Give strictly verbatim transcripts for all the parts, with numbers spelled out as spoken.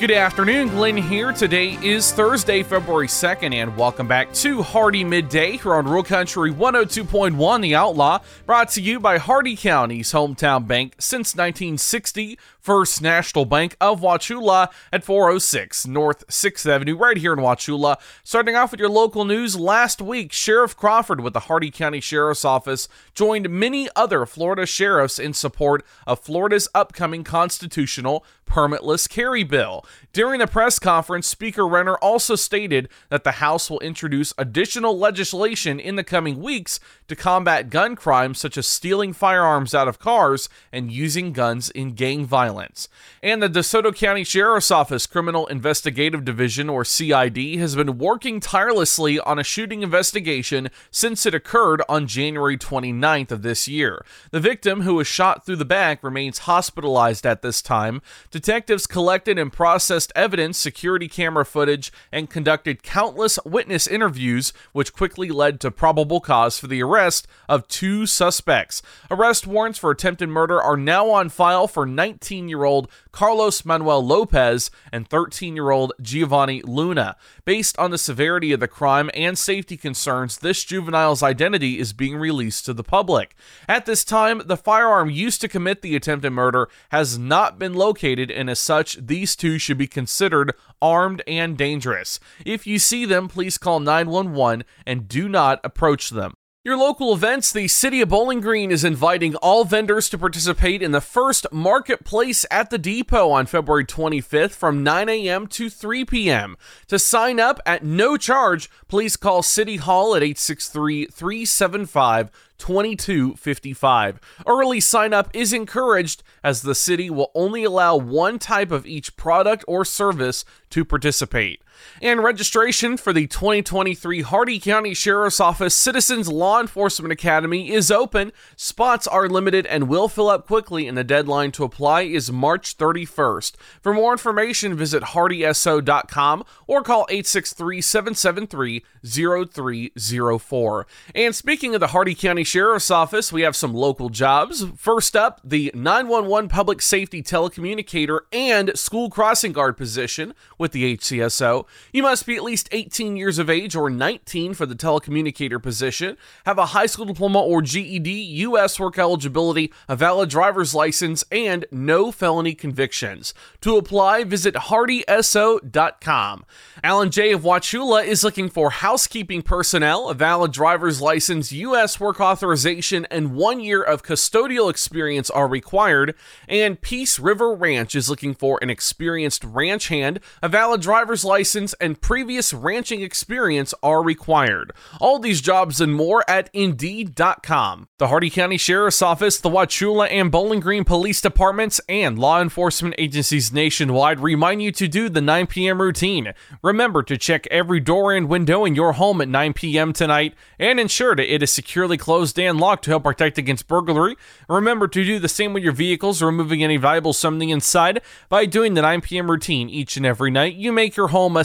Good afternoon, Glenn here. Today is Thursday, February second, and welcome back to Hardee Midday here on Real Country one oh two point one, The Outlaw, brought to you by Hardee County's hometown bank since nineteen sixty, First National Bank of Wauchula at four oh six North sixth Avenue, right here in Wauchula. Starting off with your local news, last week, Sheriff Crawford with the Hardee County Sheriff's Office joined many other Florida sheriffs in support of Florida's upcoming constitutional permitless carry bill. During the press conference, Speaker Renner also stated that the House will introduce additional legislation in the coming weeks to combat gun crimes such as stealing firearms out of cars and using guns in gang violence. And the DeSoto County Sheriff's Office Criminal Investigative Division, or C I D, has been working tirelessly on a shooting investigation since it occurred on January twenty-ninth of this year. The victim, who was shot through the back, remains hospitalized at this time. Detectives collected and processed Processed evidence, security camera footage, and conducted countless witness interviews, which quickly led to probable cause for the arrest of two suspects. Arrest warrants for attempted murder are now on file for nineteen-year-old Carlos Manuel Lopez and thirteen-year-old Giovanni Luna. Based on the severity of the crime and safety concerns, this juvenile's identity is being released to the public. At this time, the firearm used to commit the attempted murder has not been located, and as such, these two should be considered armed and dangerous. If you see them, please call nine one one and do not approach them. Your local events, the City of Bowling Green is inviting all vendors to participate in the first Marketplace at the Depot on February twenty-fifth from nine a.m. to three p.m. To sign up at no charge, please call City Hall at eight six three, three seven five, two two five five. Early sign-up is encouraged as the city will only allow one type of each product or service to participate. And registration for the twenty twenty-three Hardee County Sheriff's Office Citizens Law Enforcement Academy is open. Spots are limited and will fill up quickly, and the deadline to apply is March thirty-first. For more information, visit hardee s o dot com or call eight six three, seven seven three, zero three zero four. And speaking of the Hardee County Sheriff's Office, we have some local jobs. First up, the nine one one Public Safety Telecommunicator and School Crossing Guard position with the H C S O. You must be at least eighteen years of age or nineteen for the telecommunicator position, have a high school diploma or G E D, U S work eligibility, a valid driver's license, and no felony convictions. To apply, visit hardee s o dot com. Alan Jay of Wauchula is looking for housekeeping personnel, a valid driver's license, U S work authorization, and one year of custodial experience are required. And Peace River Ranch is looking for an experienced ranch hand, a valid driver's license, and previous ranching experience are required. All these jobs and more at Indeed dot com. The Hardee County Sheriff's Office, the Wauchula and Bowling Green Police Departments, and law enforcement agencies nationwide remind you to do the nine p.m. routine. Remember to check every door and window in your home at nine p.m. tonight and ensure that it is securely closed and locked to help protect against burglary. Remember to do the same with your vehicles, removing any valuable something inside. By doing the nine p.m. routine each and every night, you make your home a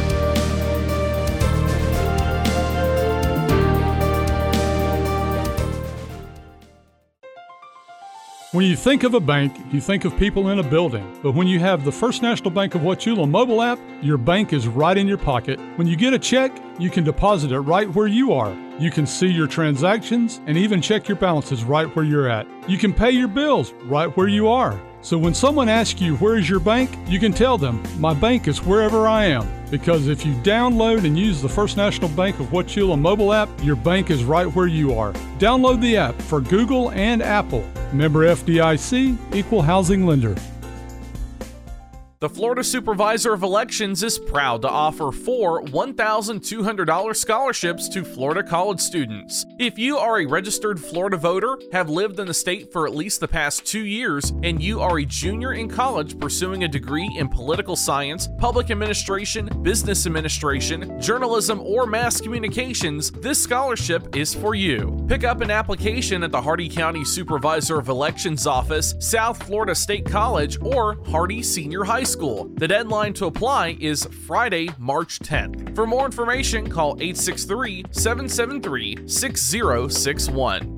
When you think of a bank, you think of people in a building. But when you have the First National Bank of Wauchula mobile app, your bank is right in your pocket. When you get a check, you can deposit it right where you are. You can see your transactions and even check your balances right where you're at. You can pay your bills right where you are. So when someone asks you, where is your bank? You can tell them, my bank is wherever I am. Because if you download and use the First National Bank of Wauchula mobile app, your bank is right where you are. Download the app for Google and Apple. Member F D I C, Equal Housing Lender. The Florida Supervisor of Elections is proud to offer four one thousand two hundred dollars scholarships to Florida college students. If you are a registered Florida voter, have lived in the state for at least the past two years, and you are a junior in college pursuing a degree in political science, public administration, business administration, journalism, or mass communications, this scholarship is for you. Pick up an application at the Hardee County Supervisor of Elections Office, South Florida State College, or Hardee Senior High School. School. The deadline to apply is Friday, March tenth. For more information, call eight six three, seven seven three, six zero six one.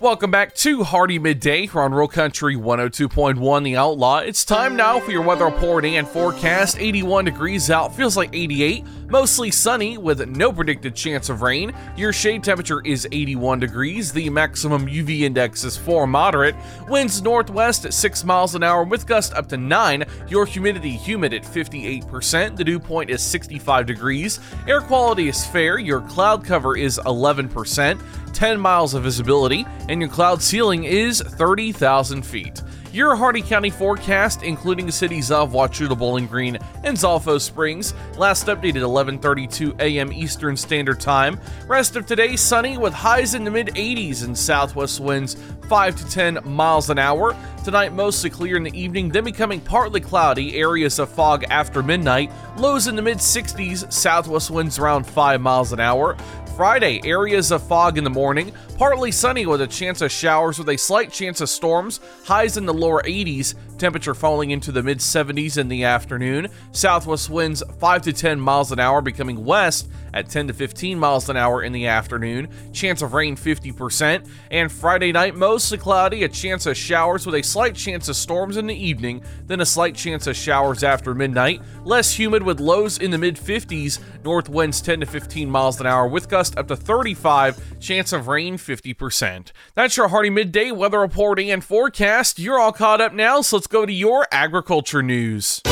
Welcome back to Hardee Midday. We're on Real Country one oh two point one, The Outlaw. It's time now for your weather report and forecast. eighty-one degrees out, feels like eighty-eight. Mostly sunny with no predicted chance of rain. Your shade temperature is eighty-one degrees. The maximum U V index is four, moderate. Winds northwest at six miles an hour with gusts up to nine. Your humidity humid at fifty-eight percent. The dew point is sixty-five degrees. Air quality is fair. Your cloud cover is eleven percent. ten miles of visibility, and your cloud ceiling is thirty thousand feet. Your Hardee County forecast, including the cities of Wauchula, Bowling Green, and Zolfo Springs, last updated eleven thirty-two a m Eastern Standard Time. Rest of today, sunny with highs in the mid eighties and southwest winds five to ten miles an hour. Tonight, mostly clear in the evening, then becoming partly cloudy, areas of fog after midnight. Lows in the mid sixties, southwest winds around five miles an hour. Friday, areas of fog in the morning, partly sunny with a chance of showers with a slight chance of storms, highs in the lower eighties, temperature falling into the mid seventies in the afternoon, southwest winds five to ten miles an hour becoming west at ten to fifteen miles an hour in the afternoon, chance of rain fifty percent, and Friday night mostly cloudy, a chance of showers with a slight chance of storms in the evening, then a slight chance of showers after midnight, less humid with lows in the mid fifties, north winds ten to fifteen miles an hour with gusts up to thirty-five, chance of rain fifty percent. That's your Hardee Midday weather report and forecast. You're all caught up now, so let's go to your agriculture news.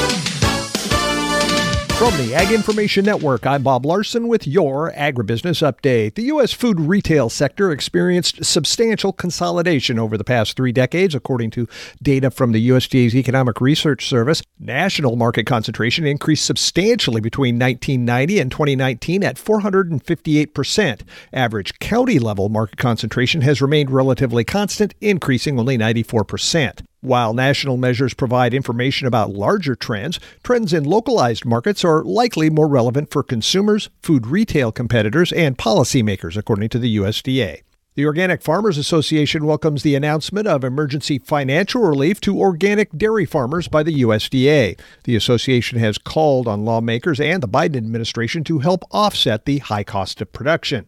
From the Ag Information Network, I'm Bob Larson with your Agribusiness Update. The U S food retail sector experienced substantial consolidation over the past three decades, according to data from the U S D A's Economic Research Service. National market concentration increased substantially between nineteen ninety and twenty nineteen at four hundred fifty-eight percent. Average county-level market concentration has remained relatively constant, increasing only ninety-four percent. While national measures provide information about larger trends, trends in localized markets are likely more relevant for consumers, food retail competitors, and policymakers, according to the U S D A. The Organic Farmers Association welcomes the announcement of emergency financial relief to organic dairy farmers by the U S D A. The association has called on lawmakers and the Biden administration to help offset the high cost of production.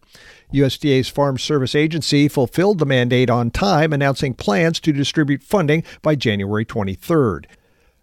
U S D A's Farm Service Agency fulfilled the mandate on time, announcing plans to distribute funding by January twenty-third.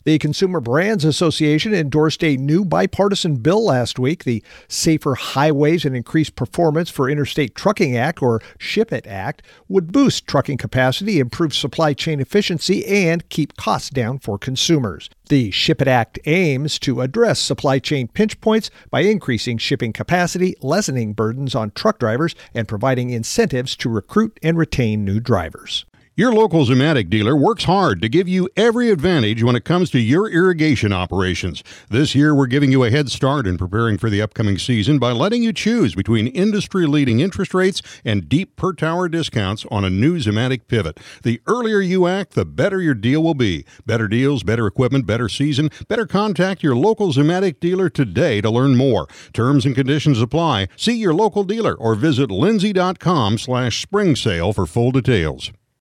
The Consumer Brands Association endorsed a new bipartisan bill last week, the Safer Highways and Increased Performance for Interstate Trucking Act, or SHIP-IT Act, would boost trucking capacity, improve supply chain efficiency, and keep costs down for consumers. The SHIP-IT Act aims to address supply chain pinch points by increasing shipping capacity, lessening burdens on truck drivers, and providing incentives to recruit and retain new drivers. Your local Zimmatic dealer works hard to give you every advantage when it comes to your irrigation operations. This year, we're giving you a head start in preparing for the upcoming season by letting you choose between industry-leading interest rates and deep per-tower discounts on a new Zimmatic pivot. The earlier you act, the better your deal will be. Better deals, better equipment, better season, better. Contact your local Zimmatic dealer today to learn more. Terms and conditions apply. See your local dealer or visit lindsay.com slash spring sale for full details.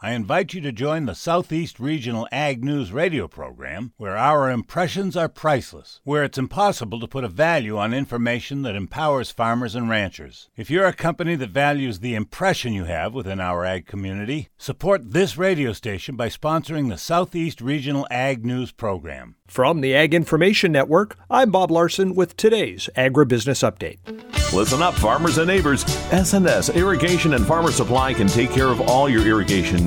I invite you to join the Southeast Regional Ag News radio program, where our impressions are priceless, where it's impossible to put a value on information that empowers farmers and ranchers. If you're a company that values the impression you have within our ag community, support this radio station by sponsoring the Southeast Regional Ag News program. From the Ag Information Network, I'm Bob Larson with today's Agribusiness Update. Listen up, farmers and neighbors. S and S Irrigation and Farmer Supply can take care of all your irrigation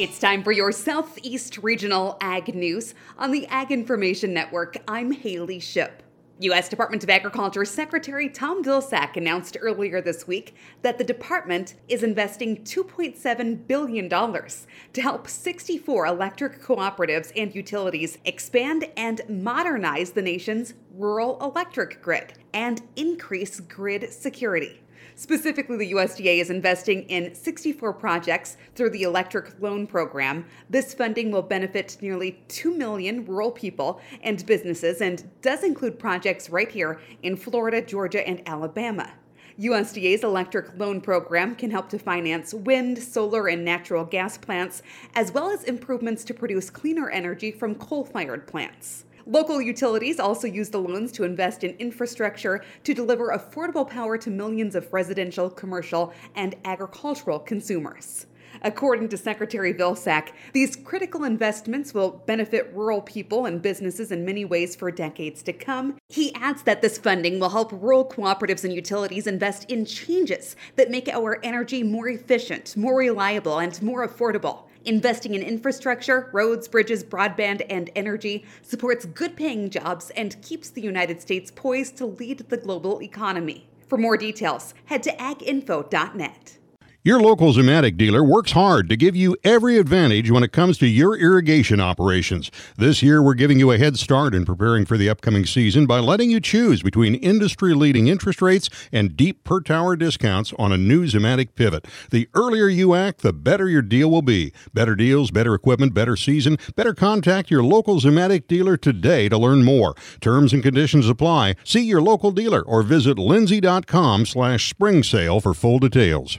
It's time for your Southeast Regional Ag News on the Ag Information Network. I'm Haley Shipp. U S Department of Agriculture Secretary Tom Vilsack announced earlier this week that the department is investing two point seven billion dollars to help sixty-four electric cooperatives and utilities expand and modernize the nation's rural electric grid and increase grid security. Specifically, the U S D A is investing in sixty-four projects through the Electric Loan Program. This funding will benefit nearly two million rural people and businesses and does include projects right here in Florida, Georgia, and Alabama. U S D A's Electric Loan Program can help to finance wind, solar, and natural gas plants, as well as improvements to produce cleaner energy from coal-fired plants. Local utilities also use the loans to invest in infrastructure to deliver affordable power to millions of residential, commercial, and agricultural consumers. According to Secretary Vilsack, these critical investments will benefit rural people and businesses in many ways for decades to come. He adds that this funding will help rural cooperatives and utilities invest in changes that make our energy more efficient, more reliable, and more affordable. Investing in infrastructure, roads, bridges, broadband, and energy supports good-paying jobs and keeps the United States poised to lead the global economy. For more details, head to ag info dot net. Your local Zimmatic dealer works hard to give you every advantage when it comes to your irrigation operations. This year, we're giving you a head start in preparing for the upcoming season by letting you choose between industry-leading interest rates and deep per-tower discounts on a new Zimmatic pivot. The earlier you act, the better your deal will be. Better deals, better equipment, better season, better. Contact your local Zimmatic dealer today to learn more. Terms and conditions apply. See your local dealer or visit lindsay.com slash spring sale for full details.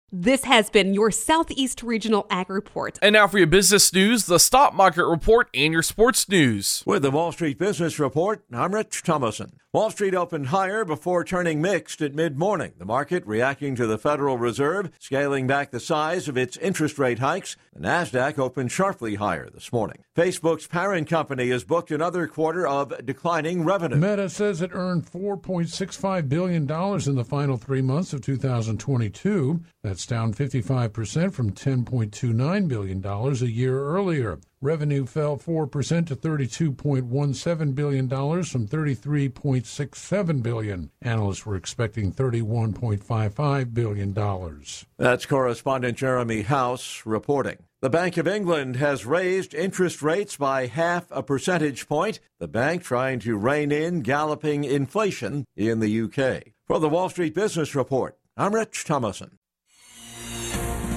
This has been your Southeast Regional Ag Report. And now for your business news, the stock market report, and your sports news. With the Wall Street Business Report, I'm Rich Thomason. Wall Street opened higher before turning mixed at mid-morning. The market reacting to the Federal Reserve scaling back the size of its interest rate hikes. The Nasdaq opened sharply higher this morning. Facebook's parent company has booked another quarter of declining revenue. Meta says it earned four point six five billion dollars in the final three months of two thousand twenty-two. That's down fifty-five percent from ten point two nine billion dollars a year earlier. Revenue fell four percent to thirty-two point one seven billion dollars from thirty-three point six seven billion dollars. Analysts were expecting thirty-one point five five billion dollars. That's correspondent Jeremy House reporting. The Bank of England has raised interest rates by half a percentage point, the bank trying to rein in galloping inflation in the U K. For the Wall Street Business Report, I'm Rich Thomason.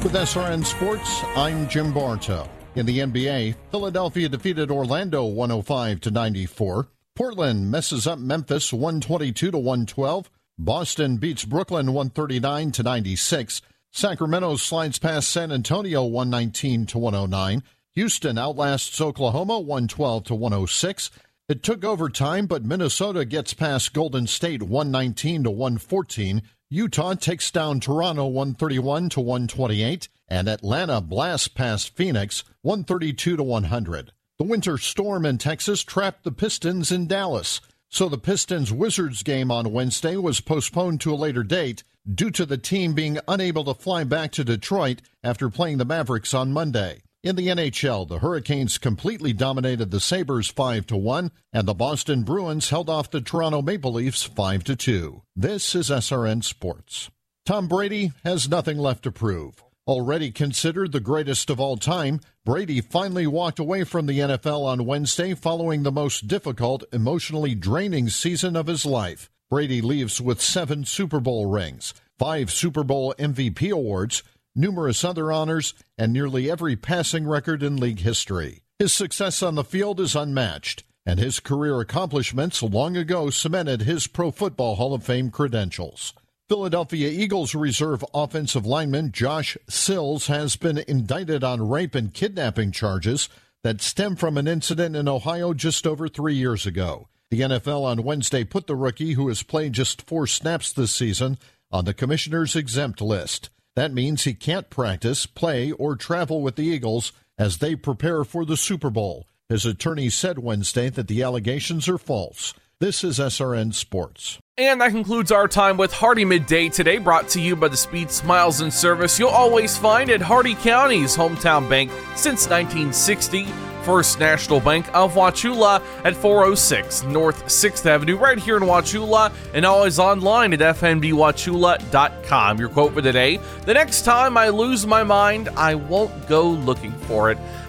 with S R N Sports. I'm Jim Bartow. In the N B A, Philadelphia defeated Orlando one oh five to ninety-four. Portland messes up Memphis one twenty-two to one twelve. Boston beats Brooklyn one thirty-nine to ninety-six. Sacramento slides past San Antonio one nineteen to one oh nine. Houston outlasts Oklahoma one twelve to one oh six. It took overtime, but Minnesota gets past Golden State one nineteen to one fourteen. Utah takes down Toronto one thirty-one to one twenty-eight, and Atlanta blasts past Phoenix one thirty-two to one hundred. The winter storm in Texas trapped the Pistons in Dallas, so the Pistons-Wizards game on Wednesday was postponed to a later date due to the team being unable to fly back to Detroit after playing the Mavericks on Monday. In the N H L, the Hurricanes completely dominated the Sabres five to one, and the Boston Bruins held off the Toronto Maple Leafs five to two. This is S R N Sports. Tom Brady has nothing left to prove. Already considered the greatest of all time, Brady finally walked away from the N F L on Wednesday following the most difficult, emotionally draining season of his life. Brady leaves with seven Super Bowl rings, five Super Bowl M V P awards, numerous other honors, and nearly every passing record in league history. His success on the field is unmatched, and his career accomplishments long ago cemented his Pro Football Hall of Fame credentials. Philadelphia Eagles reserve offensive lineman Josh Sills has been indicted on rape and kidnapping charges that stem from an incident in Ohio just over three years ago. The N F L on Wednesday put the rookie, who has played just four snaps this season, on the commissioner's exempt list. That means he can't practice, play, or travel with the Eagles as they prepare for the Super Bowl. His attorney said Wednesday that the allegations are false. This is S R N Sports. And that concludes our time with Hardee Midday today, brought to you by the Speed, Smiles, and Service you'll always find at Hardee County's hometown bank since nineteen sixty, First National Bank of Wauchula at four oh six North sixth Avenue, right here in Wauchula, and always online at f n b wauchula dot com. Your quote for today: the next time I lose my mind, I won't go looking for it.